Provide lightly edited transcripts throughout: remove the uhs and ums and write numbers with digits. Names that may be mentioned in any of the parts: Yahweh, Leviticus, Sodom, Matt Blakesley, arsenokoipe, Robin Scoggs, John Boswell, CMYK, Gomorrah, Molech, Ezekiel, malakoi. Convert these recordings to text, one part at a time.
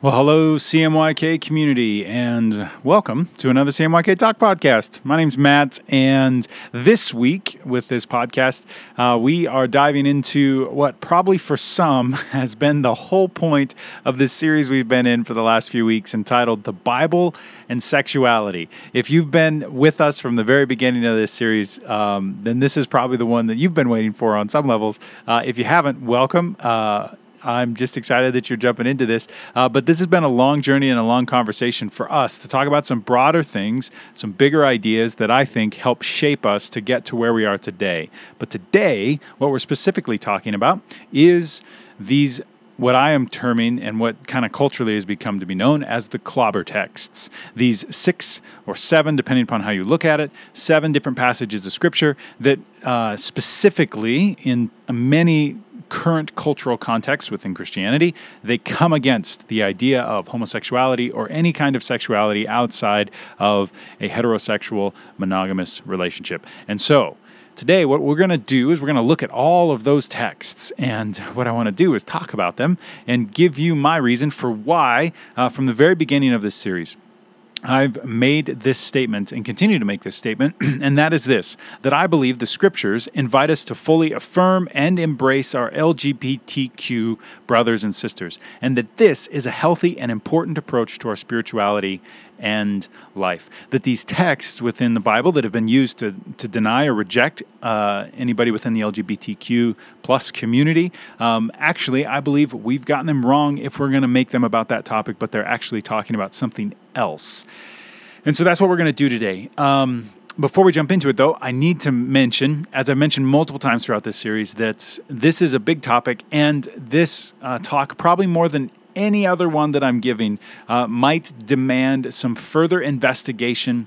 Well, hello, CMYK community, and welcome to another CMYK Talk podcast. My name's Matt, and this week with this podcast, we are diving into what probably for some has been the whole point of this series we've been in for the last few weeks, entitled The Bible and Sexuality. If you've been with us from the very beginning of this series, then this is probably the one that you've been waiting for on some levels. If you haven't, welcome. I'm just excited that you're jumping into this, but this has been a long journey and a long conversation for us to talk about some broader things, some bigger ideas that I think help shape us to get to where we are today. But today, what we're specifically talking about is these, what I am terming and what kind of culturally has become to be known as the clobber texts. These 6 or 7, depending upon how you look at it, 7 different passages of scripture that specifically in many current cultural context within Christianity, they come against the idea of homosexuality or any kind of sexuality outside of a heterosexual monogamous relationship. And so today, what we're going to do is we're going to look at all of those texts, and what I want to do is talk about them and give you my reason for why, from the very beginning of this series, I've made this statement and continue to make this statement, and that is this, that I believe the scriptures invite us to fully affirm and embrace our LGBTQ brothers and sisters, and that this is a healthy and important approach to our spirituality and life. That these texts within the Bible that have been used to deny or reject anybody within the LGBTQ plus community, actually, I believe we've gotten them wrong if we're going to make them about that topic, but they're actually talking about something else. And so that's what we're going to do today. Before we jump into it, though, I need to mention, as I've mentioned multiple times throughout this series, that this is a big topic, and this talk, probably more than any other one that I'm giving, might demand some further investigation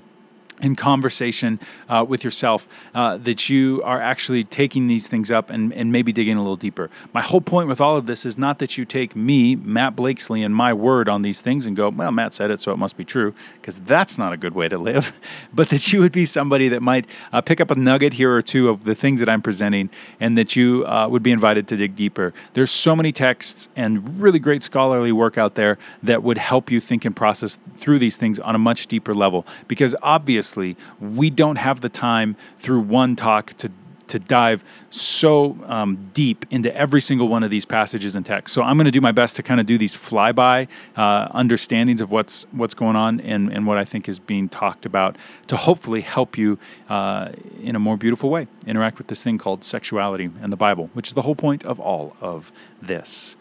and conversation with yourself, that you are actually taking these things up and maybe digging a little deeper. My whole point with all of this is not that you take me, Matt Blakesley, and my word on these things and go, well, Matt said it, so it must be true, because that's not a good way to live, but that you would be somebody that might pick up a nugget here or two of the things that I'm presenting, and that you would be invited to dig deeper. There's so many texts and really great scholarly work out there that would help you think and process through these things on a much deeper level, because obviously, we don't have the time through one talk to dive so deep into every single one of these passages and texts. So I'm going to do my best to kind of do these flyby understandings of what's going on and what I think is being talked about to hopefully help you in a more beautiful way interact with this thing called sexuality and the Bible, which is the whole point of all of this.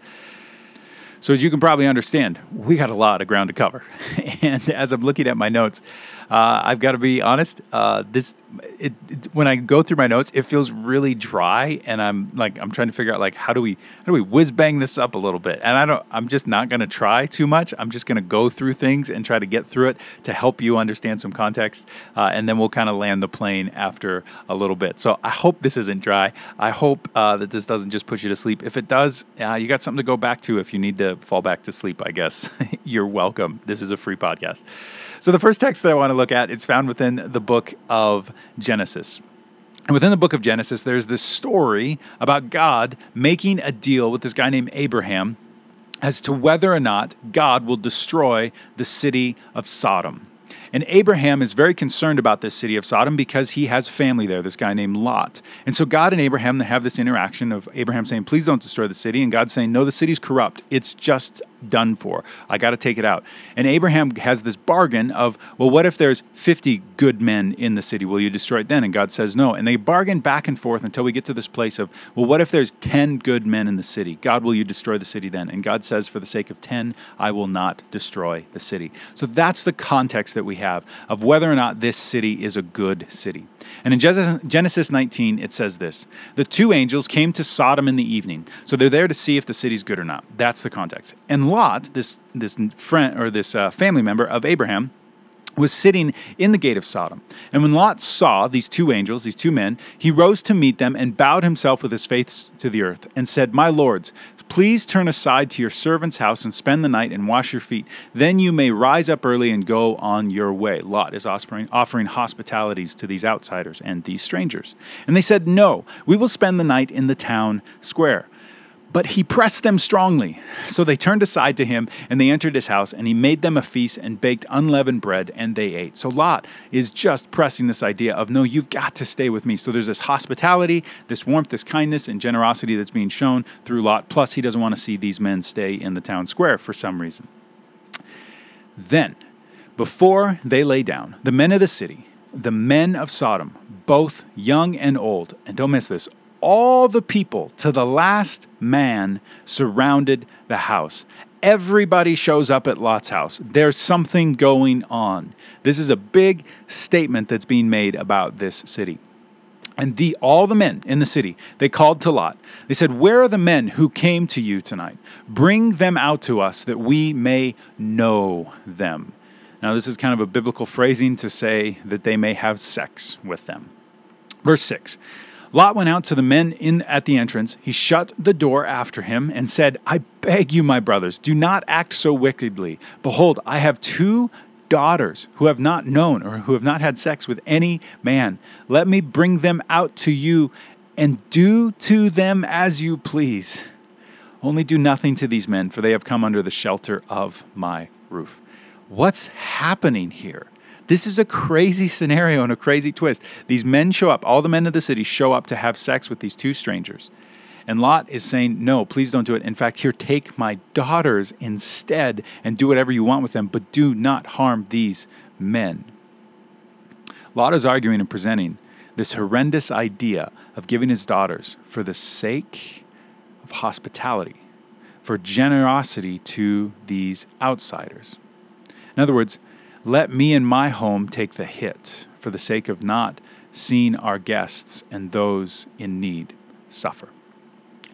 So as you can probably understand, we got a lot of ground to cover. And as I'm looking at my notes, I've got to be honest, when I go through my notes, it feels really dry, and I'm trying to figure out how do we whiz bang this up a little bit? And I'm just not going to try too much. I'm just going to go through things and try to get through it to help you understand some context, and then we'll kind of land the plane after a little bit. So I hope this isn't dry. I hope that this doesn't just put you to sleep. If it does, you got something to go back to if you need to fall back to sleep, I guess. You're welcome. This is a free podcast. So the first text that I want to look at is found within the book of Genesis. And within the book of Genesis, there's this story about God making a deal with this guy named Abraham as to whether or not God will destroy the city of Sodom. And Abraham is very concerned about this city of Sodom because he has family there, this guy named Lot. And so God and Abraham, they have this interaction of Abraham saying, please don't destroy the city. And God saying, no, the city's corrupt. It's just done for. I got to take it out. And Abraham has this bargain of, well, what if there's 50 good men in the city? Will you destroy it then? And God says no. And they bargain back and forth until we get to this place of, well, what if there's 10 good men in the city? God, will you destroy the city then? And God says, for the sake of 10, I will not destroy the city. So that's the context that we have of whether or not this city is a good city. And in Genesis 19, it says this, the 2 angels came to Sodom in the evening. So they're there to see if the city's good or not. That's the context. And Lot, this friend or this family member of Abraham, was sitting in the gate of Sodom. And when Lot saw these 2 angels, these 2 men, he rose to meet them and bowed himself with his face to the earth and said, my lords, please turn aside to your servant's house and spend the night and wash your feet. Then you may rise up early and go on your way. Lot is offering hospitalities to these outsiders and these strangers. And they said, no, we will spend the night in the town square. But he pressed them strongly. So they turned aside to him, and they entered his house, and he made them a feast and baked unleavened bread, and they ate. So Lot is just pressing this idea of, no, you've got to stay with me. So there's this hospitality, this warmth, this kindness, and generosity that's being shown through Lot. Plus, he doesn't want to see these men stay in the town square for some reason. Then, before they lay down, the men of the city, the men of Sodom, both young and old, and don't miss this, all the people to the last man surrounded the house. Everybody shows up at Lot's house. There's something going on. This is a big statement that's being made about this city. And all the men in the city, they called to Lot. They said, "Where are the men who came to you tonight? Bring them out to us that we may know them." Now, this is kind of a biblical phrasing to say that they may have sex with them. Verse 6. Lot went out to the men at the entrance. He shut the door after him and said, "I beg you, my brothers, do not act so wickedly. Behold, I have two daughters who have not known or who have not had sex with any man. Let me bring them out to you and do to them as you please. Only do nothing to these men, for they have come under the shelter of my roof." What's happening here? This is a crazy scenario and a crazy twist. These men show up, all the men of the city show up to have sex with these two strangers. And Lot is saying, no, please don't do it. In fact, here, take my daughters instead and do whatever you want with them, but do not harm these men. Lot is arguing and presenting this horrendous idea of giving his daughters for the sake of hospitality, for generosity to these outsiders. In other words, let me and my home take the hit for the sake of not seeing our guests and those in need suffer.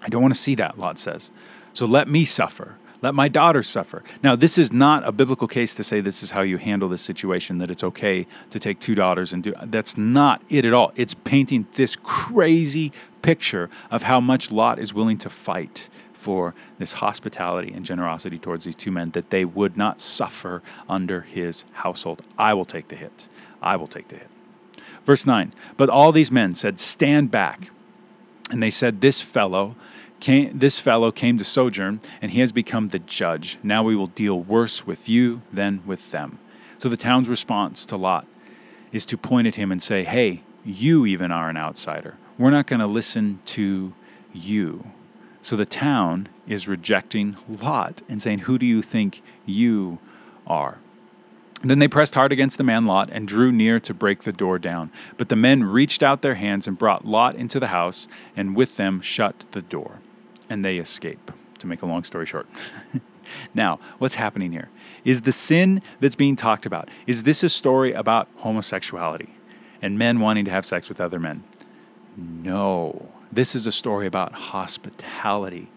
I don't want to see that, Lot says. So let me suffer. Let my daughters suffer. Now, this is not a biblical case to say this is how you handle this situation, that it's okay to take two daughters and do. That's not it at all. It's painting this crazy picture of how much Lot is willing to fight for this hospitality and generosity towards these two men, that they would not suffer under his household. I will take the hit. I will take the hit. Verse 9, but all these men said, "Stand back." And they said, this fellow came to sojourn, and he has become the judge. Now we will deal worse with you than with them. So the town's response to Lot is to point at him and say, hey, you even are an outsider. We're not going to listen to you. So the town is rejecting Lot and saying, who do you think you are? And then they pressed hard against the man Lot and drew near to break the door down. But the men reached out their hands and brought Lot into the house, and with them shut the door. And they escape, to make a long story short. Now, what's happening here? Is the sin that's being talked about, is this a story about homosexuality and men wanting to have sex with other men? No. This is a story about hospitality.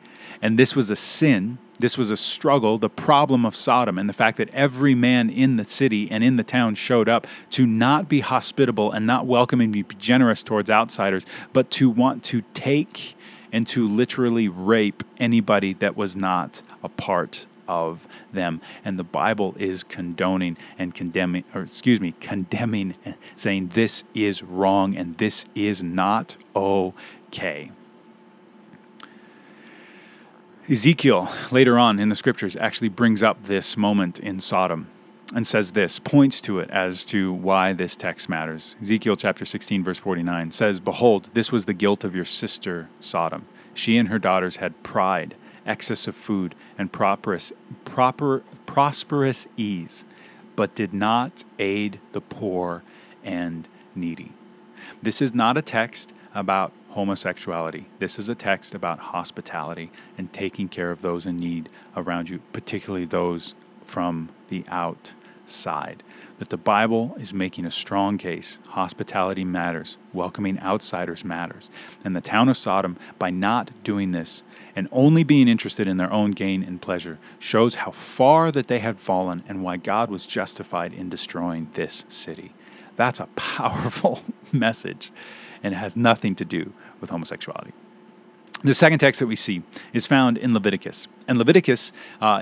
And this was a sin. This was a struggle, the problem of Sodom, and the fact that every man in the city and in the town showed up to not be hospitable and not welcome and be generous towards outsiders, but to want to take and to literally rape anybody that was not a part of them. And the Bible is condemning, saying this is wrong and this is not okay. Ezekiel, later on in the scriptures, actually brings up this moment in Sodom and says this, points to it as to why this text matters. Ezekiel chapter 16, verse 49 says, "Behold, this was the guilt of your sister Sodom. She and her daughters had pride, excess of food, and prosperous ease, but did not aid the poor and needy." This is not a text about homosexuality. This is a text about hospitality and taking care of those in need around you, particularly those from the outside. That the Bible is making a strong case. Hospitality matters. Welcoming outsiders matters. And the town of Sodom, by not doing this and only being interested in their own gain and pleasure, shows how far that they had fallen and why God was justified in destroying this city. That's a powerful message. And it has nothing to do with homosexuality. The second text that we see is found in Leviticus. And Leviticus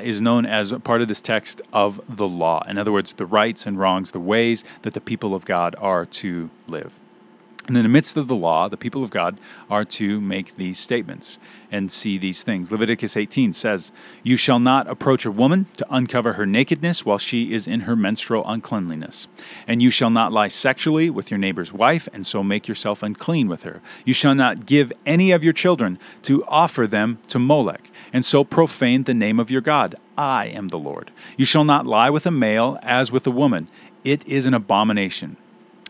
is known as part of this text of the law. In other words, the rights and wrongs, the ways that the people of God are to live. And in the midst of the law, the people of God are to make these statements and see these things. Leviticus 18 says, "You shall not approach a woman to uncover her nakedness while she is in her menstrual uncleanliness. And you shall not lie sexually with your neighbor's wife, and so make yourself unclean with her. You shall not give any of your children to offer them to Molech, and so profane the name of your God. I am the Lord. You shall not lie with a male as with a woman. It is an abomination.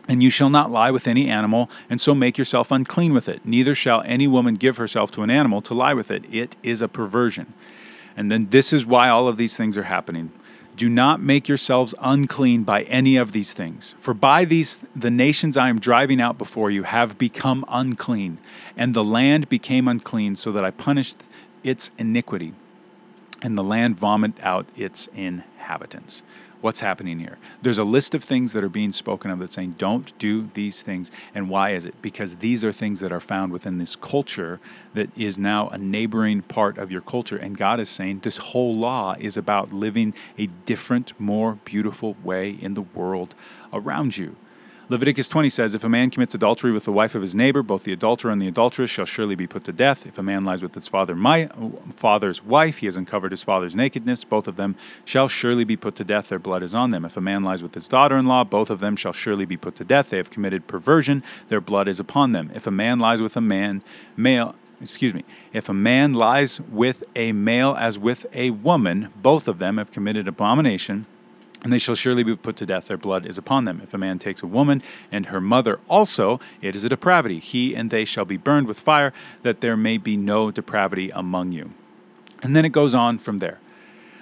And you shall not lie with any animal, and so make yourself unclean with it. Neither shall any woman give herself to an animal to lie with it. It is a perversion." And then this is why all of these things are happening. "Do not make yourselves unclean by any of these things. For by these the nations I am driving out before you have become unclean, and the land became unclean, so that I punished its iniquity, and the land vomited out its inhabitants." What's happening here? There's a list of things that are being spoken of that's saying, don't do these things. And why is it? Because these are things that are found within this culture that is now a neighboring part of your culture. And God is saying this whole law is about living a different, more beautiful way in the world around you. Leviticus 20 says, "If a man commits adultery with the wife of his neighbor, both the adulterer and the adulteress shall surely be put to death. If a man lies with his father's wife, he has uncovered his father's nakedness. Both of them shall surely be put to death. Their blood is on them. If a man lies with his daughter-in-law, both of them shall surely be put to death. They have committed perversion. Their blood is upon them. If a man lies with a male as with a woman, both of them have committed abomination, and they shall surely be put to death. Their blood is upon them. If a man takes a woman and her mother also, it is a depravity. He and they shall be burned with fire, that there may be no depravity among you." And then it goes on from there.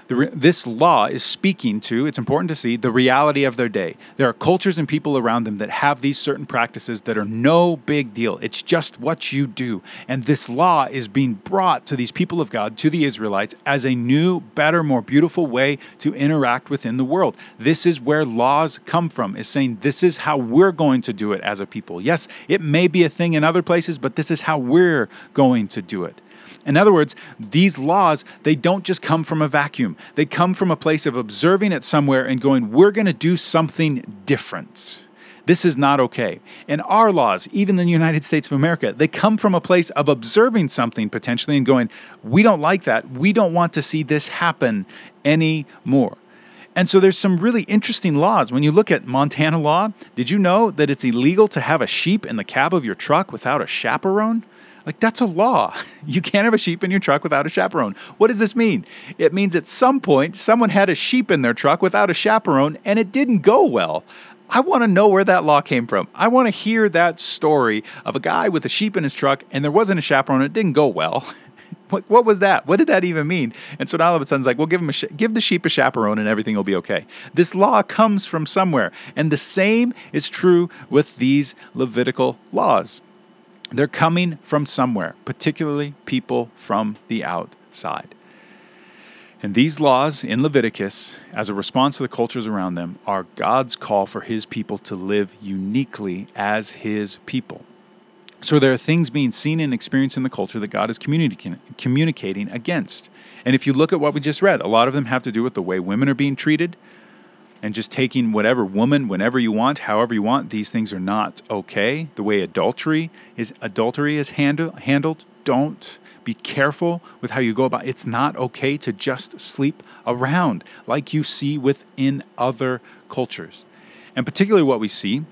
This law is speaking to, it's important to see, the reality of their day. There are cultures and people around them that have these certain practices that are no big deal. It's just what you do. And this law is being brought to these people of God, to the Israelites, as a new, better, more beautiful way to interact within the world. This is where laws come from, is saying this is how we're going to do it as a people. Yes, it may be a thing in other places, but this is how we're going to do it. In other words, these laws, they don't just come from a vacuum. They come from a place of observing it somewhere and going, we're going to do something different. This is not okay. And our laws, even in the United States of America, they come from a place of observing something potentially and going, we don't like that. We don't want to see this happen anymore. And so there's some really interesting laws. When you look at Montana law, did you know that it's illegal to have a sheep in the cab of your truck without a chaperone? Like, that's a law. You can't have a sheep in your truck without a chaperone. What does this mean? It means at some point, someone had a sheep in their truck without a chaperone, and it didn't go well. I want to know where that law came from. I want to hear that story of a guy with a sheep in his truck, and there wasn't a chaperone, and it didn't go well. What was that? What did that even mean? And so now all of a sudden it's like, well, give the sheep a chaperone and everything will be okay. This law comes from somewhere. And the same is true with these Levitical laws. They're coming from somewhere, particularly people from the outside. And these laws in Leviticus, as a response to the cultures around them, are God's call for his people to live uniquely as his people. So there are things being seen and experienced in the culture that God is communicating against. And if you look at what we just read, a lot of them have to do with the way women are being treated, and just taking whatever woman, whenever you want, however you want. These things are not okay. The way adultery is handled. Don't be careful with how you go about it. It's not okay to just sleep around like you see within other cultures. And particularly what we see,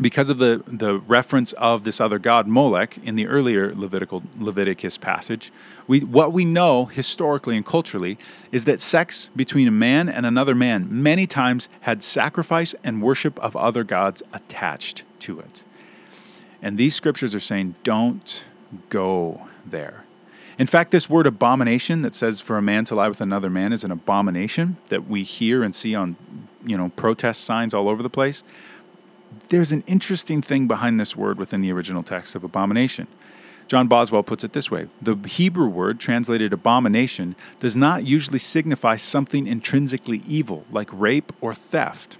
because of the reference of this other god, Molech, in the earlier Leviticus passage, what we know historically and culturally is that sex between a man and another man many times had sacrifice and worship of other gods attached to it. And these scriptures are saying, don't go there. In fact, this word abomination that says for a man to lie with another man is an abomination that we hear and see on, protest signs all over the place. There's an interesting thing behind this word within the original text of abomination. John Boswell puts it this way: the Hebrew word translated abomination does not usually signify something intrinsically evil, like rape or theft.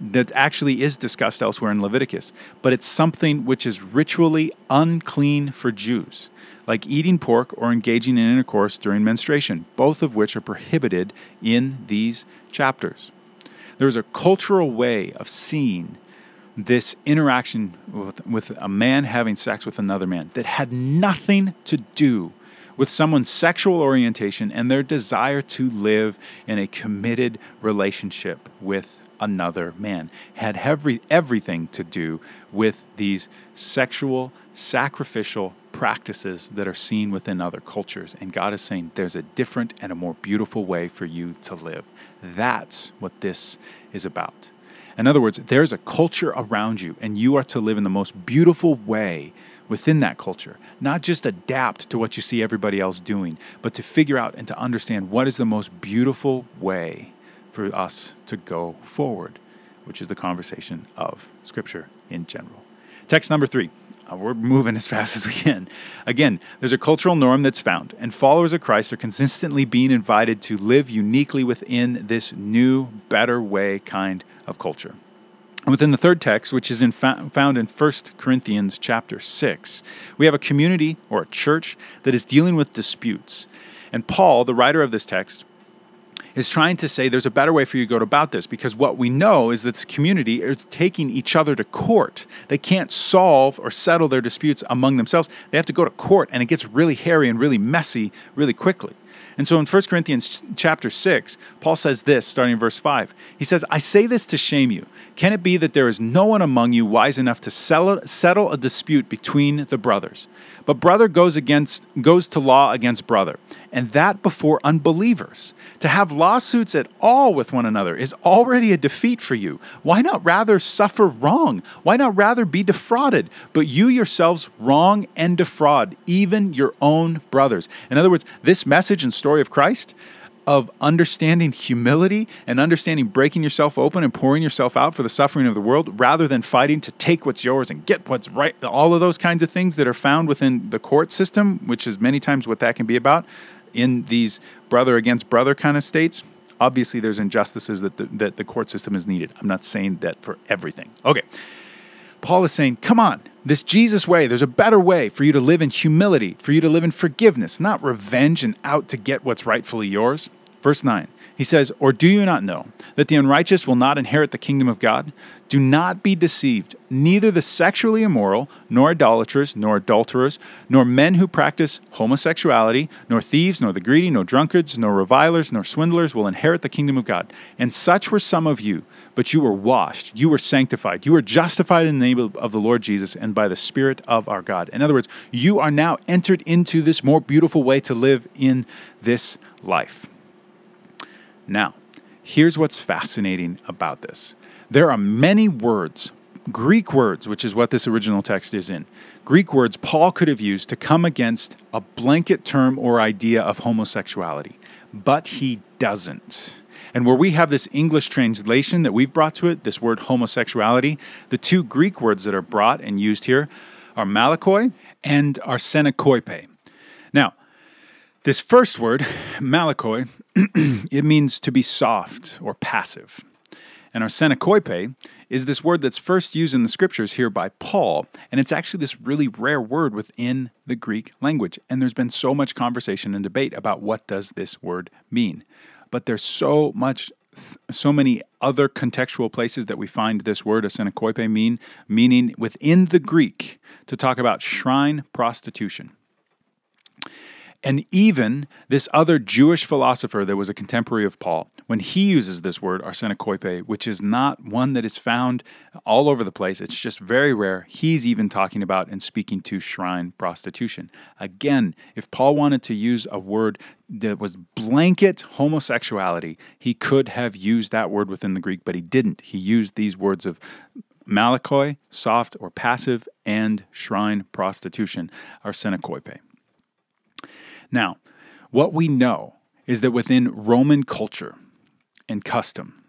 That actually is discussed elsewhere in Leviticus, but it's something which is ritually unclean for Jews, like eating pork or engaging in intercourse during menstruation, both of which are prohibited in these chapters. There's a cultural way of seeing this interaction with a man having sex with another man that had nothing to do with someone's sexual orientation and their desire to live in a committed relationship with another man. Had everything to do with these sexual, sacrificial practices that are seen within other cultures. And God is saying there's a different and a more beautiful way for you to live. That's what this is about. In other words, there's a culture around you, and you are to live in the most beautiful way within that culture. Not just adapt to what you see everybody else doing, but to figure out and to understand what is the most beautiful way for us to go forward, which is the conversation of Scripture in general. Text number 3. We're moving as fast as we can. Again, there's a cultural norm that's found, and followers of Christ are consistently being invited to live uniquely within this new, better way kind of culture. And within the third text, which is found in 1 Corinthians chapter 6, we have a community or a church that is dealing with disputes. And Paul, the writer of this text, is trying to say there's a better way for you to go about this, because what we know is that this community is taking each other to court. They can't solve or settle their disputes among themselves. They have to go to court, and it gets really hairy and really messy really quickly. And so in 1 Corinthians chapter 6, Paul says this, starting in verse 5. He says, "I say this to shame you. Can it be that there is no one among you wise enough to settle a dispute between the brothers? But brother goes to law against brother, and that before unbelievers. To have lawsuits at all with one another is already a defeat for you. Why not rather suffer wrong? Why not rather be defrauded? But you yourselves wrong and defraud, even your own brothers." In other words, this message and story of Christ, of understanding humility and understanding breaking yourself open and pouring yourself out for the suffering of the world, rather than fighting to take what's yours and get what's right, all of those kinds of things that are found within the court system, which is many times what that can be about in these brother against brother kind of states. Obviously, there's injustices that the court system is needed. I'm not saying that for everything. Okay. Paul is saying, come on, this Jesus way, there's a better way for you to live in humility, for you to live in forgiveness, not revenge and out to get what's rightfully yours. Verse 9, he says, "Or do you not know that the unrighteous will not inherit the kingdom of God? Do not be deceived. Neither the sexually immoral, nor idolaters, nor adulterers, nor men who practice homosexuality, nor thieves, nor the greedy, nor drunkards, nor revilers, nor swindlers will inherit the kingdom of God. And such were some of you, but you were washed, you were sanctified, you were justified in the name of the Lord Jesus and by the Spirit of our God." In other words, you are now entered into this more beautiful way to live in this life. Now, here's what's fascinating about this. There are many words, Greek words, which is what this original text is in. Greek words Paul could have used to come against a blanket term or idea of homosexuality, but he doesn't. And where we have this English translation that we've brought to it, this word homosexuality, the two Greek words that are brought and used here are malakoi and arsenokoipe. Now, this first word, malakoi, it means to be soft or passive. And arsenokoipe is this word that's first used in the Scriptures here by Paul, and it's actually this really rare word within the Greek language. And there's been so much conversation and debate about what does this word mean. But there's so many other contextual places that we find this word arsenokoipe meaning within the Greek to talk about shrine prostitution. And even this other Jewish philosopher that was a contemporary of Paul, when he uses this word, arsenokoipe, which is not one that is found all over the place, it's just very rare, he's even talking about and speaking to shrine prostitution. Again, if Paul wanted to use a word that was blanket homosexuality, he could have used that word within the Greek, but he didn't. He used these words of malakoi, soft or passive, and shrine prostitution, arsenokoipe. Now, what we know is that within Roman culture and custom,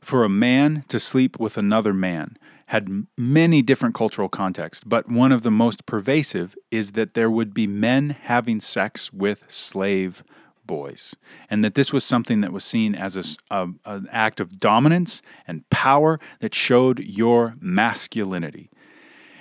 for a man to sleep with another man had many different cultural contexts, but one of the most pervasive is that there would be men having sex with slave boys, and that this was something that was seen as an act of dominance and power that showed your masculinity.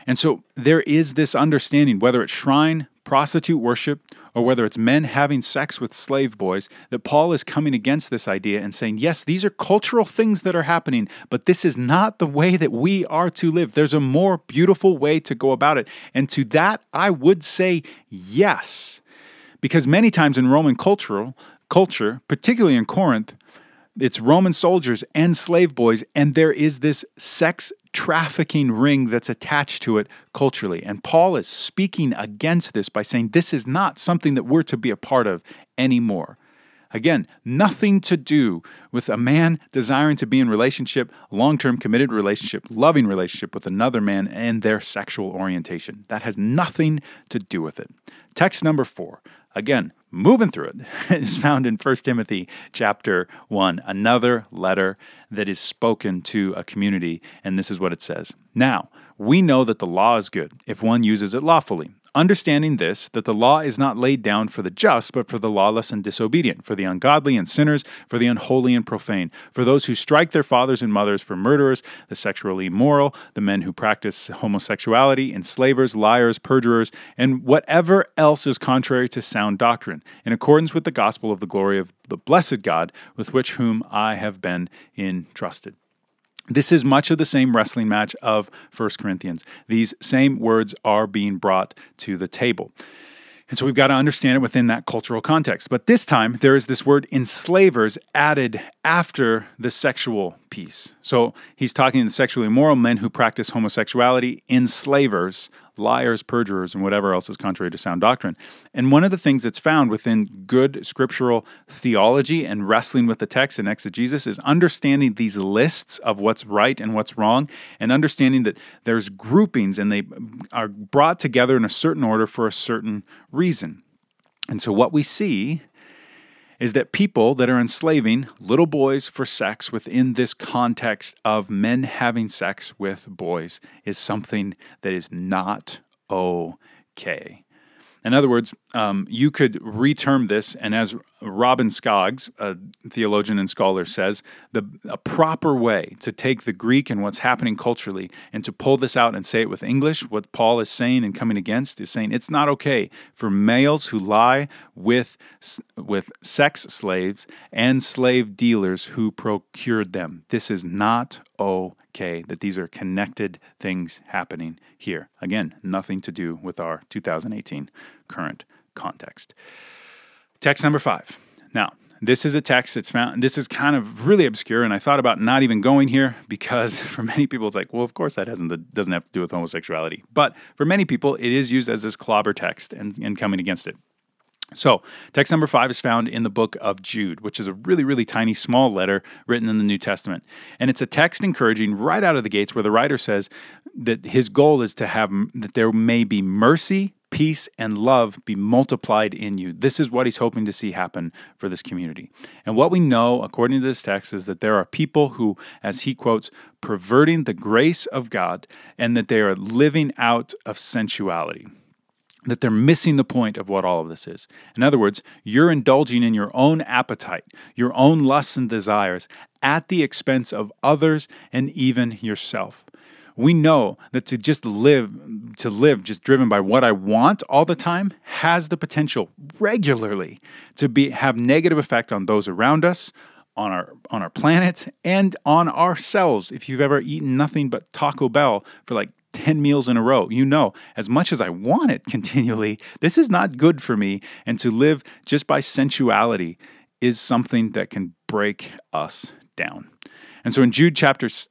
And so there is this understanding, whether it's shrine prostitute worship, or whether it's men having sex with slave boys, that Paul is coming against this idea and saying, yes, these are cultural things that are happening, but this is not the way that we are to live. There's a more beautiful way to go about it. And to that, I would say yes, because many times in Roman culture, particularly in Corinth, it's Roman soldiers and slave boys, and there is this sex trafficking ring that's attached to it culturally. And Paul is speaking against this by saying this is not something that we're to be a part of anymore. Again, nothing to do with a man desiring to be in relationship, long-term committed relationship, loving relationship with another man and their sexual orientation. That has nothing to do with it. Text number 4. Again, moving through it is found in 1 Timothy chapter 1, another letter that is spoken to a community, and this is what it says. Now, we know that the law is good if one uses it lawfully, understanding this, that the law is not laid down for the just, but for the lawless and disobedient, for the ungodly and sinners, for the unholy and profane, for those who strike their fathers and mothers, for murderers, the sexually immoral, the men who practice homosexuality, enslavers, liars, perjurers, and whatever else is contrary to sound doctrine, in accordance with the gospel of the glory of the blessed God, with which whom I have been entrusted. This is much of the same wrestling match of 1 Corinthians. These same words are being brought to the table. And so we've got to understand it within that cultural context. But this time, there is this word enslavers added after the sexual piece. So he's talking to sexually immoral men who practice homosexuality, enslavers, liars, perjurers, and whatever else is contrary to sound doctrine. And one of the things that's found within good scriptural theology and wrestling with the text and exegesis is understanding these lists of what's right and what's wrong, and understanding that there's groupings and they are brought together in a certain order for a certain reason. And so what we see is that people that are enslaving little boys for sex within this context of men having sex with boys is something that is not okay. In other words, you could reterm this, and as Robin Scoggs, a theologian and scholar, says, a proper way to take the Greek and what's happening culturally and to pull this out and say it with English, what Paul is saying and coming against is saying it's not okay for males who lie with sex slaves and slave dealers who procured them. This is not okay, that these are connected things happening here. Again, nothing to do with our 2018 current context. Text number 5. Now, this is a text that's found, this is kind of really obscure, and I thought about not even going here because for many people it's like, well, of course that doesn't have to do with homosexuality. But for many people, it is used as this clobber text and coming against it. So, text number 5 is found in the book of Jude, which is a really, really tiny, small letter written in the New Testament. And it's a text encouraging right out of the gates where the writer says that his goal is to have, that there may be mercy, peace, and love be multiplied in you. This is what he's hoping to see happen for this community. And what we know, according to this text, is that there are people who, as he quotes, perverting the grace of God, and that they are living out of sensuality, that they're missing the point of what all of this is. In other words, you're indulging in your own appetite, your own lusts and desires at the expense of others and even yourself. We know that to live just driven by what I want all the time has the potential regularly to have negative effect on those around us, on our planet, and on ourselves. If you've ever eaten nothing but Taco Bell for like 10 meals in a row, you know, as much as I want it continually, this is not good for me. And to live just by sensuality is something that can break us down. And so in Jude verses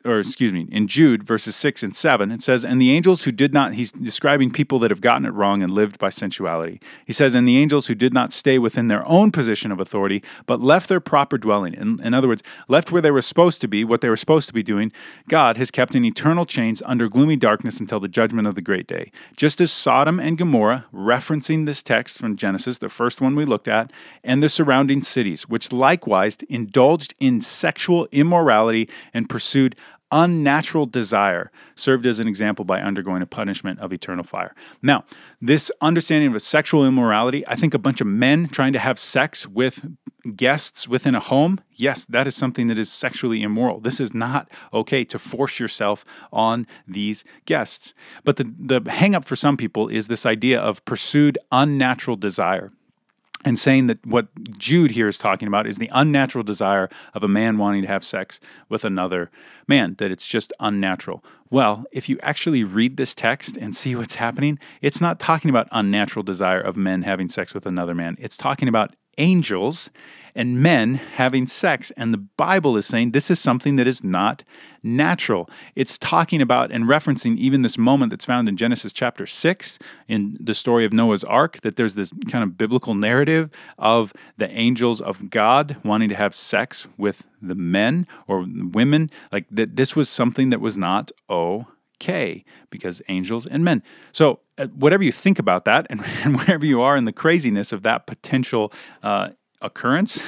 6 and 7, it says, and the angels who did not, he's describing people that have gotten it wrong and lived by sensuality. He says, and the angels who did not stay within their own position of authority, but left their proper dwelling. In other words, left where they were supposed to be, what they were supposed to be doing, God has kept in eternal chains under gloomy darkness until the judgment of the great day. Just as Sodom and Gomorrah, referencing this text from Genesis, the first one we looked at, and the surrounding cities, which likewise indulged in sexual immorality and pursued unnatural desire served as an example by undergoing a punishment of eternal fire. Now, this understanding of a sexual immorality, I think a bunch of men trying to have sex with guests within a home, yes, that is something that is sexually immoral. This is not okay to force yourself on these guests. But the hang up for some people is this idea of pursued unnatural desire. And saying that what Jude here is talking about is the unnatural desire of a man wanting to have sex with another man, that it's just unnatural. Well, if you actually read this text and see what's happening, it's not talking about unnatural desire of men having sex with another man. It's talking about angels and men having sex. And the Bible is saying this is something that is not natural. It's talking about and referencing even this moment that's found in Genesis chapter 6 in the story of Noah's Ark, that there's this kind of biblical narrative of the angels of God wanting to have sex with the men or women. Like that, this was something that was not okay because angels and men. So whatever you think about that and wherever you are in the craziness of that potential occurrence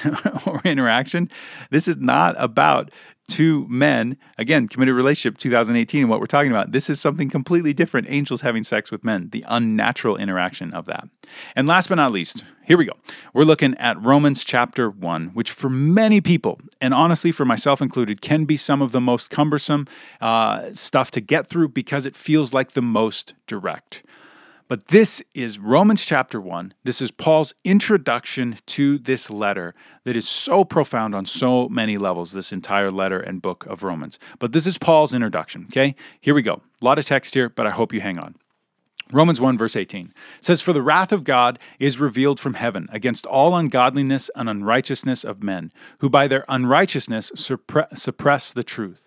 or interaction, this is not about two men, again, committed relationship 2018 and what we're talking about. This is something completely different, angels having sex with men, the unnatural interaction of that. And last but not least, here we go. We're looking at Romans chapter 1, which for many people, and honestly for myself included, can be some of the most cumbersome stuff to get through because it feels like the most direct. But this is Romans chapter 1. This is Paul's introduction to this letter that is so profound on so many levels, this entire letter and book of Romans. But this is Paul's introduction, okay? Here we go. A lot of text here, but I hope you hang on. Romans 1, verse 18 says, "For the wrath of God is revealed from heaven against all ungodliness and unrighteousness of men, who by their unrighteousness suppress the truth.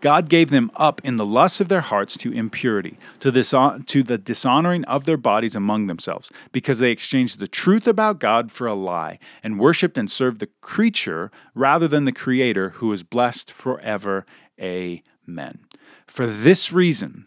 God gave them up in the lusts of their hearts to impurity, to the dishonoring of their bodies among themselves, because they exchanged the truth about God for a lie, and worshipped and served the creature rather than the Creator, who is blessed forever. Amen. For this reason,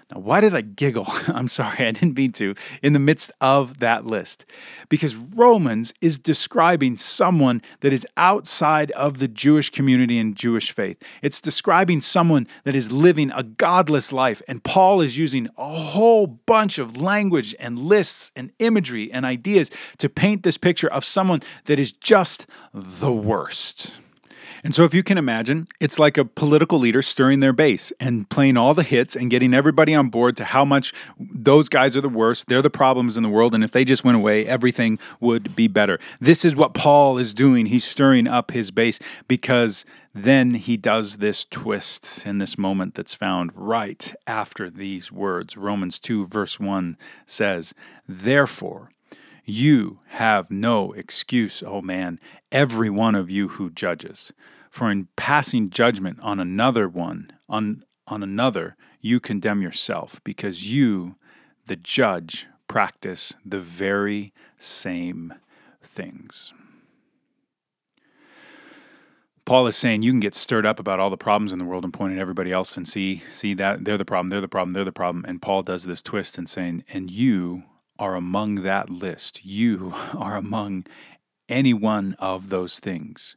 Now, why did I giggle? I'm sorry, I didn't mean to, in the midst of that list. Because Romans is describing someone that is outside of the Jewish community and Jewish faith. It's describing someone that is living a godless life. And Paul is using a whole bunch of language and lists and imagery and ideas to paint this picture of someone that is just the worst. And so if you can imagine, it's like a political leader stirring their base and playing all the hits and getting everybody on board to how much those guys are the worst, they're the problems in the world, and if they just went away, everything would be better. This is what Paul is doing. He's stirring up his base because then he does this twist in this moment that's found right after these words. Romans 2 verse 1 says, "Therefore, you have no excuse, O man, every one of you who judges. For in passing judgment on another one, you condemn yourself, because you, the judge, practice the very same things." Paul is saying you can get stirred up about all the problems in the world and point at everybody else and see that they're the problem, and Paul does this twist and saying, and you are among that list. You are among any one of those things.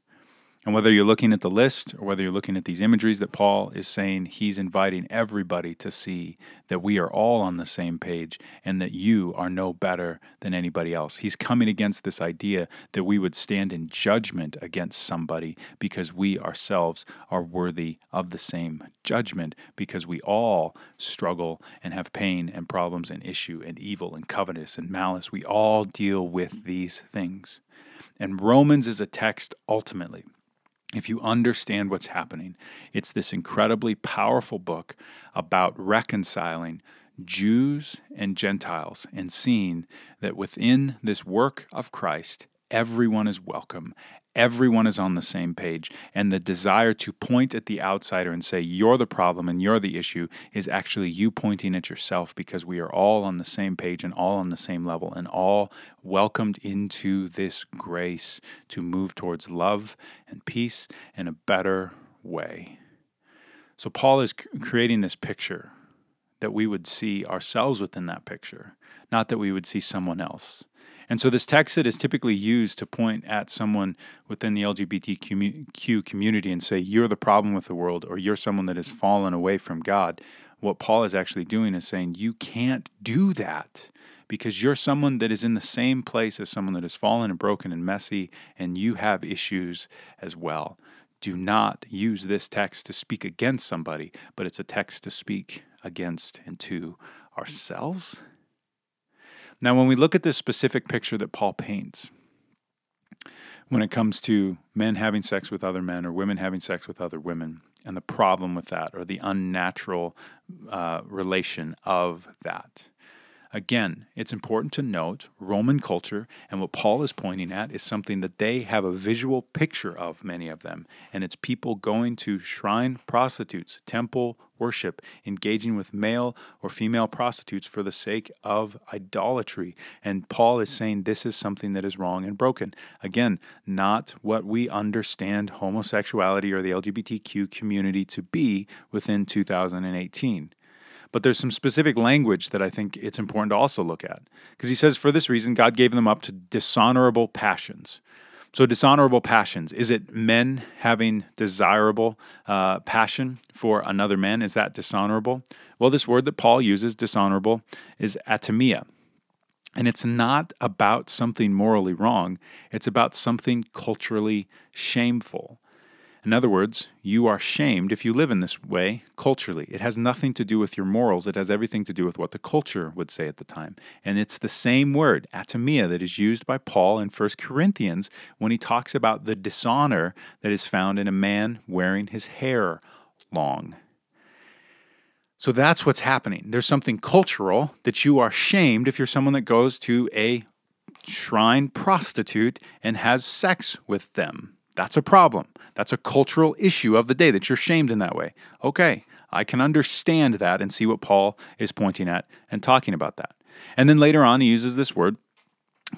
And whether you're looking at the list or whether you're looking at these imageries that Paul is saying, he's inviting everybody to see that we are all on the same page and that you are no better than anybody else. He's coming against this idea that we would stand in judgment against somebody because we ourselves are worthy of the same judgment, because we all struggle and have pain and problems and issue and evil and covetous and malice. We all deal with these things. And Romans is a text ultimately, if you understand what's happening, it's this incredibly powerful book about reconciling Jews and Gentiles and seeing that within this work of Christ, everyone is welcome, everyone is on the same page, and the desire to point at the outsider and say, you're the problem and you're the issue, is actually you pointing at yourself, because we are all on the same page and all on the same level and all welcomed into this grace to move towards love and peace and a better way. So Paul is creating this picture that we would see ourselves within that picture, not that we would see someone else. And so this text that is typically used to point at someone within the LGBTQ community and say, you're the problem with the world, or you're someone that has fallen away from God, what Paul is actually doing is saying, you can't do that, because you're someone that is in the same place as someone that is fallen and broken and messy, and you have issues as well. Do not use this text to speak against somebody, but it's a text to speak against and to ourselves. Now, when we look at this specific picture that Paul paints, when it comes to men having sex with other men or women having sex with other women, and the problem with that or the unnatural relation of that, again, it's important to note Roman culture, and what Paul is pointing at is something that they have a visual picture of, many of them, and it's people going to shrine prostitutes, temple worship, engaging with male or female prostitutes for the sake of idolatry. And Paul is saying this is something that is wrong and broken. Again, not what we understand homosexuality or the LGBTQ community to be within 2018. But there's some specific language that I think it's important to also look at. Because he says, for this reason, God gave them up to dishonorable passions. So dishonorable passions, is it men having desirable passion for another man? Is that dishonorable? Well, this word that Paul uses, dishonorable, is atomia. And it's not about something morally wrong. It's about something culturally shameful. In other words, you are shamed if you live in this way culturally. It has nothing to do with your morals. It has everything to do with what the culture would say at the time. And it's the same word, atomia, that is used by Paul in 1 Corinthians when he talks about the dishonor that is found in a man wearing his hair long. So that's what's happening. There's something cultural that you are shamed if you're someone that goes to a shrine prostitute and has sex with them. That's a problem. That's a cultural issue of the day that you're shamed in that way. Okay, I can understand that and see what Paul is pointing at and talking about that. And then later on, he uses this word,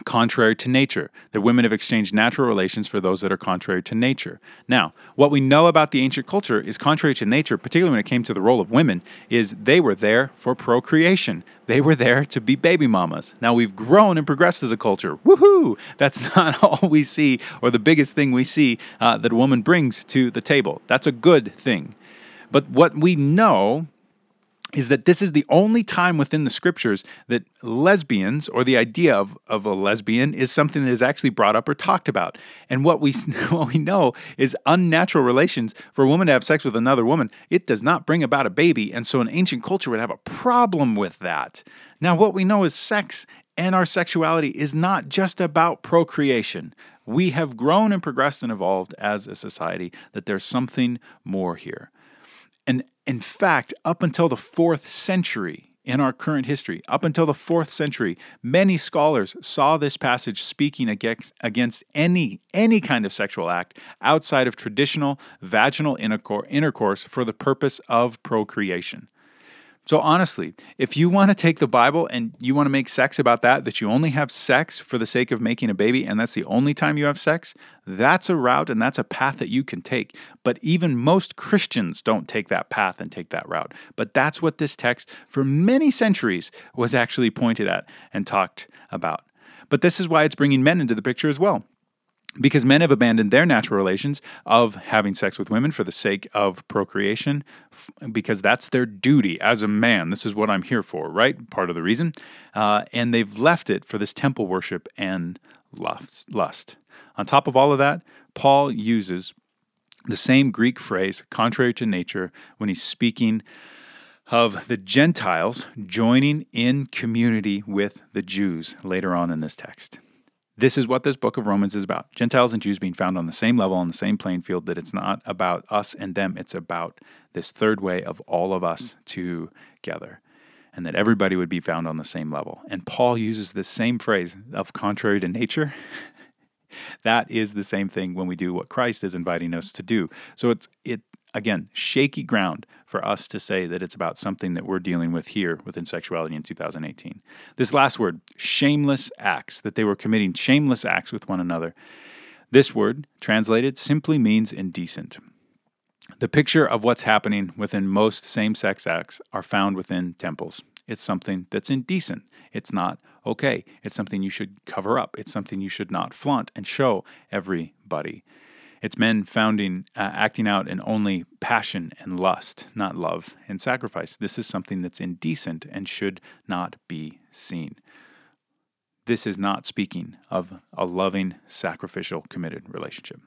contrary to nature, that women have exchanged natural relations for those that are contrary to nature. Now, what we know about the ancient culture is contrary to nature, particularly when it came to the role of women, is they were there for procreation. They were there to be baby mamas. Now, we've grown and progressed as a culture. Woohoo! That's not all we see, or the biggest thing we see that a woman brings to the table. That's a good thing. But what we know is that this is the only time within the scriptures that lesbians, or the idea of a lesbian, is something that is actually brought up or talked about. And what we know is unnatural relations for a woman to have sex with another woman. It does not bring about a baby, and so an ancient culture would have a problem with that. Now, what we know is sex and our sexuality is not just about procreation. We have grown and progressed and evolved as a society that there's something more here. And in fact, up until the 4th century in our current history, many scholars saw this passage speaking against any kind of sexual act outside of traditional vaginal intercourse for the purpose of procreation. So honestly, if you want to take the Bible and you want to make sex about that you only have sex for the sake of making a baby and that's the only time you have sex, that's a route and that's a path that you can take. But even most Christians don't take that path and take that route. But that's what this text for many centuries was actually pointed at and talked about. But this is why it's bringing men into the picture as well. Because men have abandoned their natural relations of having sex with women for the sake of procreation, because that's their duty as a man. This is what I'm here for, right? Part of the reason. And they've left it for this temple worship and lust. On top of all of that, Paul uses the same Greek phrase, contrary to nature, when he's speaking of the Gentiles joining in community with the Jews later on in this text. This is what this book of Romans is about. Gentiles and Jews being found on the same level, on the same playing field, that it's not about us and them. It's about this third way of all of us together, and that everybody would be found on the same level. And Paul uses this same phrase of contrary to nature. That is the same thing when we do what Christ is inviting us to do. So it's again, shaky ground for us to say that it's about something that we're dealing with here within sexuality in 2018. This last word, shameless acts, that they were committing shameless acts with one another. This word, translated, simply means indecent. The picture of what's happening within most same-sex acts are found within temples. It's something that's indecent. It's not okay. It's something you should cover up. It's something you should not flaunt and show everybody. It's men acting out in only passion and lust, not love and sacrifice. This is something that's indecent and should not be seen. This is not speaking of a loving, sacrificial, committed relationship.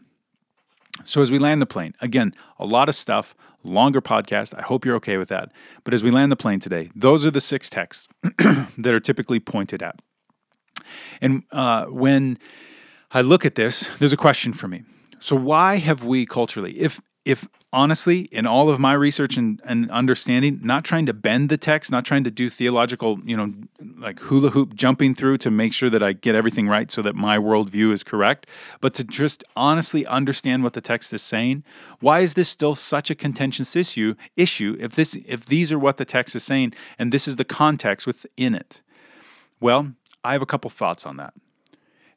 So as we land the plane, again, a lot of stuff, longer podcast. I hope you're okay with that. But as we land the plane today, those are the 6 texts that are typically pointed at. And when I look at this, there's a question for me. So why have we culturally, if honestly, in all of my research and understanding, not trying to bend the text, not trying to do theological, like hula hoop jumping through to make sure that I get everything right so that my worldview is correct, but to just honestly understand what the text is saying, why is this still such a contentious issue if these are what the text is saying and this is the context within it? Well, I have a couple thoughts on that.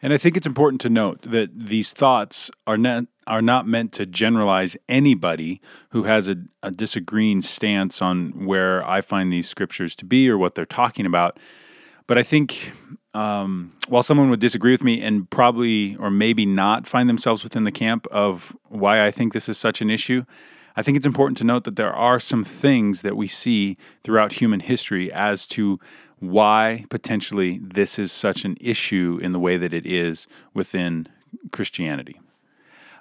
And I think it's important to note that these thoughts are not meant to generalize anybody who has a disagreeing stance on where I find these scriptures to be or what they're talking about. But I think while someone would disagree with me and probably or maybe not find themselves within the camp of why I think this is such an issue, I think it's important to note that there are some things that we see throughout human history as to why potentially this is such an issue in the way that it is within Christianity.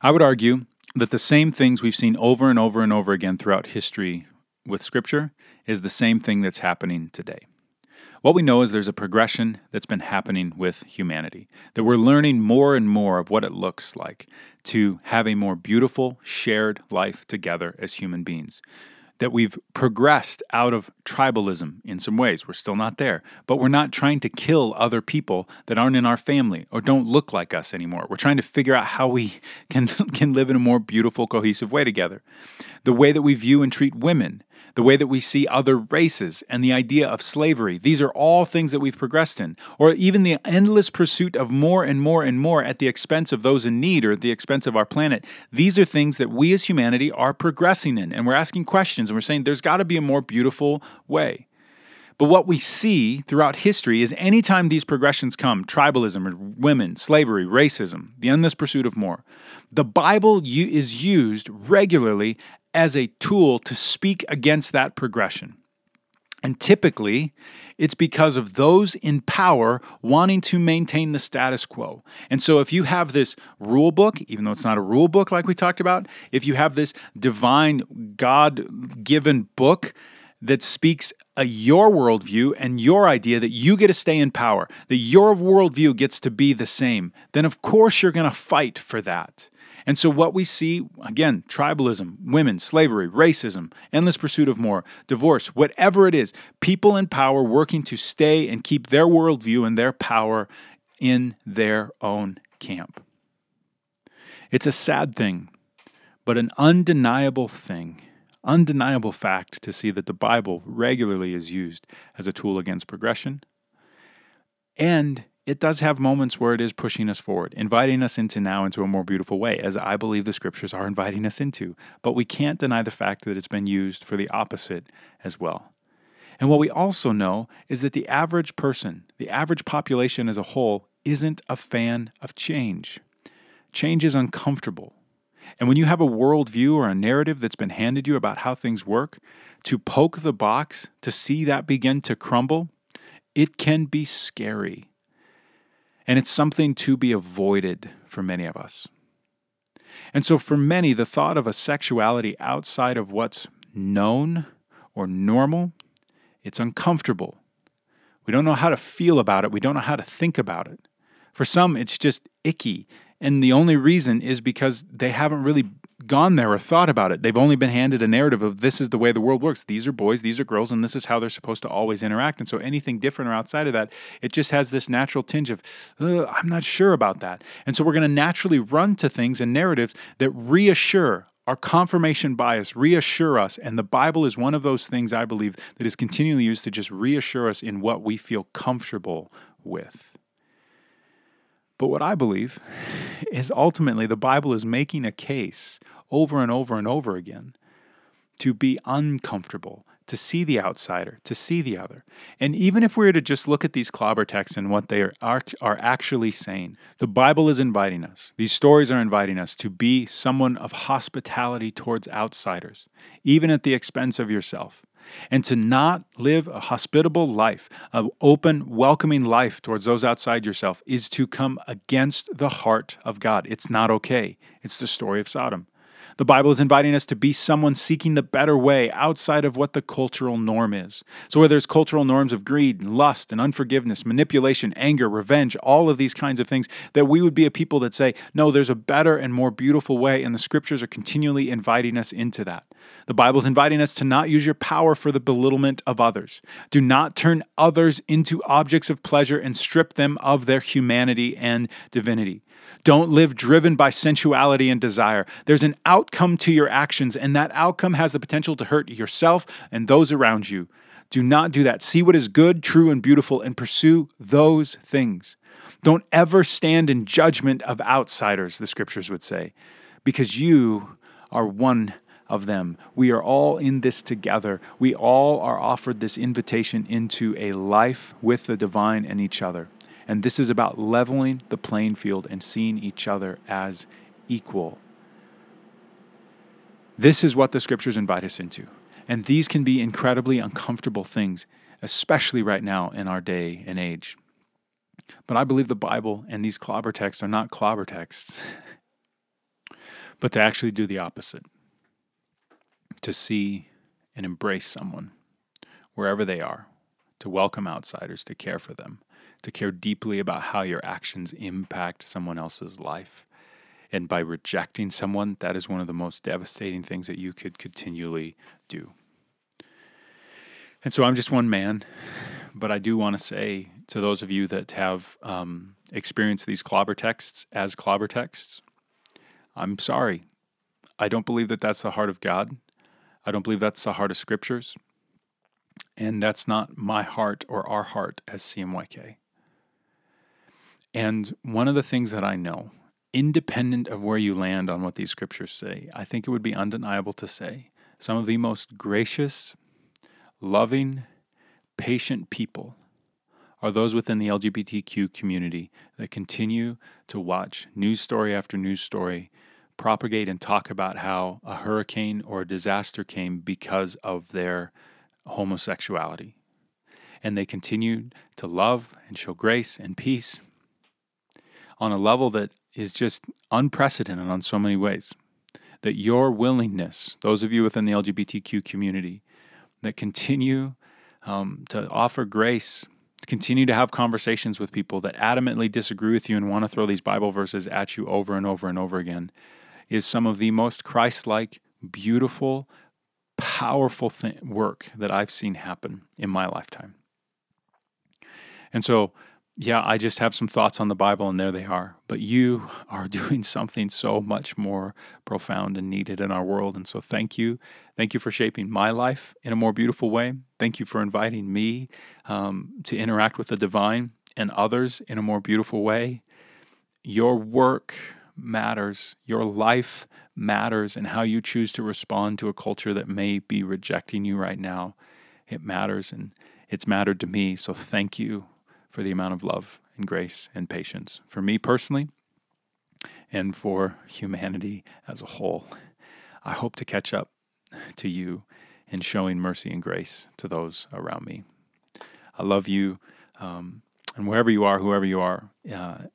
I would argue that the same things we've seen over and over and over again throughout history with Scripture is the same thing that's happening today. What we know is there's a progression that's been happening with humanity, that we're learning more and more of what it looks like to have a more beautiful, shared life together as human beings. That we've progressed out of tribalism in some ways. We're still not there, but we're not trying to kill other people that aren't in our family or don't look like us anymore. We're trying to figure out how we can live in a more beautiful, cohesive way together. The way that we view and treat women, the way that we see other races, and the idea of slavery, these are all things that we've progressed in. Or even the endless pursuit of more and more and more at the expense of those in need or at the expense of our planet. These are things that we as humanity are progressing in, and we're asking questions, and we're saying there's got to be a more beautiful way. But what we see throughout history is anytime these progressions come, tribalism, women, slavery, racism, the endless pursuit of more, the Bible is used regularly as a tool to speak against that progression. And typically, it's because of those in power wanting to maintain the status quo. And so if you have this rule book, even though it's not a rule book like we talked about, if you have this divine, God-given book that speaks your worldview and your idea that you get to stay in power, that your worldview gets to be the same, then of course you're going to fight for that. And so what we see, again, tribalism, women, slavery, racism, endless pursuit of more, divorce, whatever it is, people in power working to stay and keep their worldview and their power in their own camp. It's a sad thing, but an undeniable thing undeniable fact to see that the Bible regularly is used as a tool against progression. And it does have moments where it is pushing us forward, inviting us into a more beautiful way, as I believe the scriptures are inviting us into. But we can't deny the fact that it's been used for the opposite as well. And what we also know is that the average person, the average population as a whole, isn't a fan of change. Change is uncomfortable. And when you have a worldview or a narrative that's been handed you about how things work, to poke the box, to see that begin to crumble, it can be scary. And it's something to be avoided for many of us. And so for many, the thought of a sexuality outside of what's known or normal, it's uncomfortable. We don't know how to feel about it. We don't know how to think about it. For some, it's just icky. And the only reason is because they haven't really gone there or thought about it. They've only been handed a narrative of this is the way the world works. These are boys, these are girls, and this is how they're supposed to always interact. And so anything different or outside of that, it just has this natural tinge of, I'm not sure about that. And so we're going to naturally run to things and narratives that reassure our confirmation bias, reassure us. And the Bible is one of those things, I believe, that is continually used to just reassure us in what we feel comfortable with. But what I believe is ultimately the Bible is making a case over and over and over again to be uncomfortable, to see the outsider, to see the other. And even if we were to just look at these clobber texts and what they are actually saying, the Bible is inviting us, these stories are inviting us to be someone of hospitality towards outsiders, even at the expense of yourself. And to not live a hospitable life, an open, welcoming life towards those outside yourself is to come against the heart of God. It's not okay. It's the story of Sodom. The Bible is inviting us to be someone seeking the better way outside of what the cultural norm is. So where there's cultural norms of greed, and lust, and unforgiveness, manipulation, anger, revenge, all of these kinds of things, that we would be a people that say, no, there's a better and more beautiful way, and the scriptures are continually inviting us into that. The Bible is inviting us to not use your power for the belittlement of others. Do not turn others into objects of pleasure and strip them of their humanity and divinity. Don't live driven by sensuality and desire. There's an outcome to your actions, and that outcome has the potential to hurt yourself and those around you. Do not do that. See what is good, true, and beautiful, and pursue those things. Don't ever stand in judgment of outsiders, the scriptures would say, because you are one of them. We are all in this together. We all are offered this invitation into a life with the divine and each other. And this is about leveling the playing field and seeing each other as equal. This is what the scriptures invite us into. And these can be incredibly uncomfortable things, especially right now in our day and age. But I believe the Bible and these clobber texts are not clobber texts, but to actually do the opposite, to see and embrace someone wherever they are, to welcome outsiders, to care for them, to care deeply about how your actions impact someone else's life. And by rejecting someone, that is one of the most devastating things that you could continually do. And so I'm just one man, but I do want to say to those of you that have experienced these clobber texts as clobber texts, I'm sorry. I don't believe that that's the heart of God. I don't believe that's the heart of scriptures. And that's not my heart or our heart as CMYK. And one of the things that I know, independent of where you land on what these scriptures say, I think it would be undeniable to say some of the most gracious, loving, patient people are those within the LGBTQ community that continue to watch news story after news story propagate and talk about how a hurricane or a disaster came because of their homosexuality. And they continued to love and show grace and peace on a level that is just unprecedented on so many ways. That your willingness, those of you within the LGBTQ community, that continue to offer grace, to continue to have conversations with people that adamantly disagree with you and want to throw these Bible verses at you over and over and over again, is some of the most Christ-like, beautiful, powerful work that I've seen happen in my lifetime. And so yeah, I just have some thoughts on the Bible, and there they are. But you are doing something so much more profound and needed in our world. And so thank you. Thank you for shaping my life in a more beautiful way. Thank you for inviting me to interact with the divine and others in a more beautiful way. Your work matters. Your life matters. And how you choose to respond to a culture that may be rejecting you right now, it matters. And it's mattered to me. So thank you for the amount of love and grace and patience for me personally and for humanity as a whole. I hope to catch up to you in showing mercy and grace to those around me. I love you. And wherever you are, whoever you are,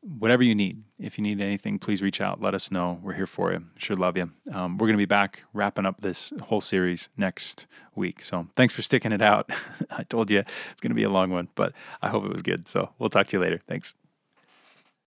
whatever you need, if you need anything, please reach out. Let us know. We're here for you. Sure love you. We're going to be back wrapping up this whole series next week. So thanks for sticking it out. I told you it's going to be a long one, but I hope it was good. So we'll talk to you later. Thanks.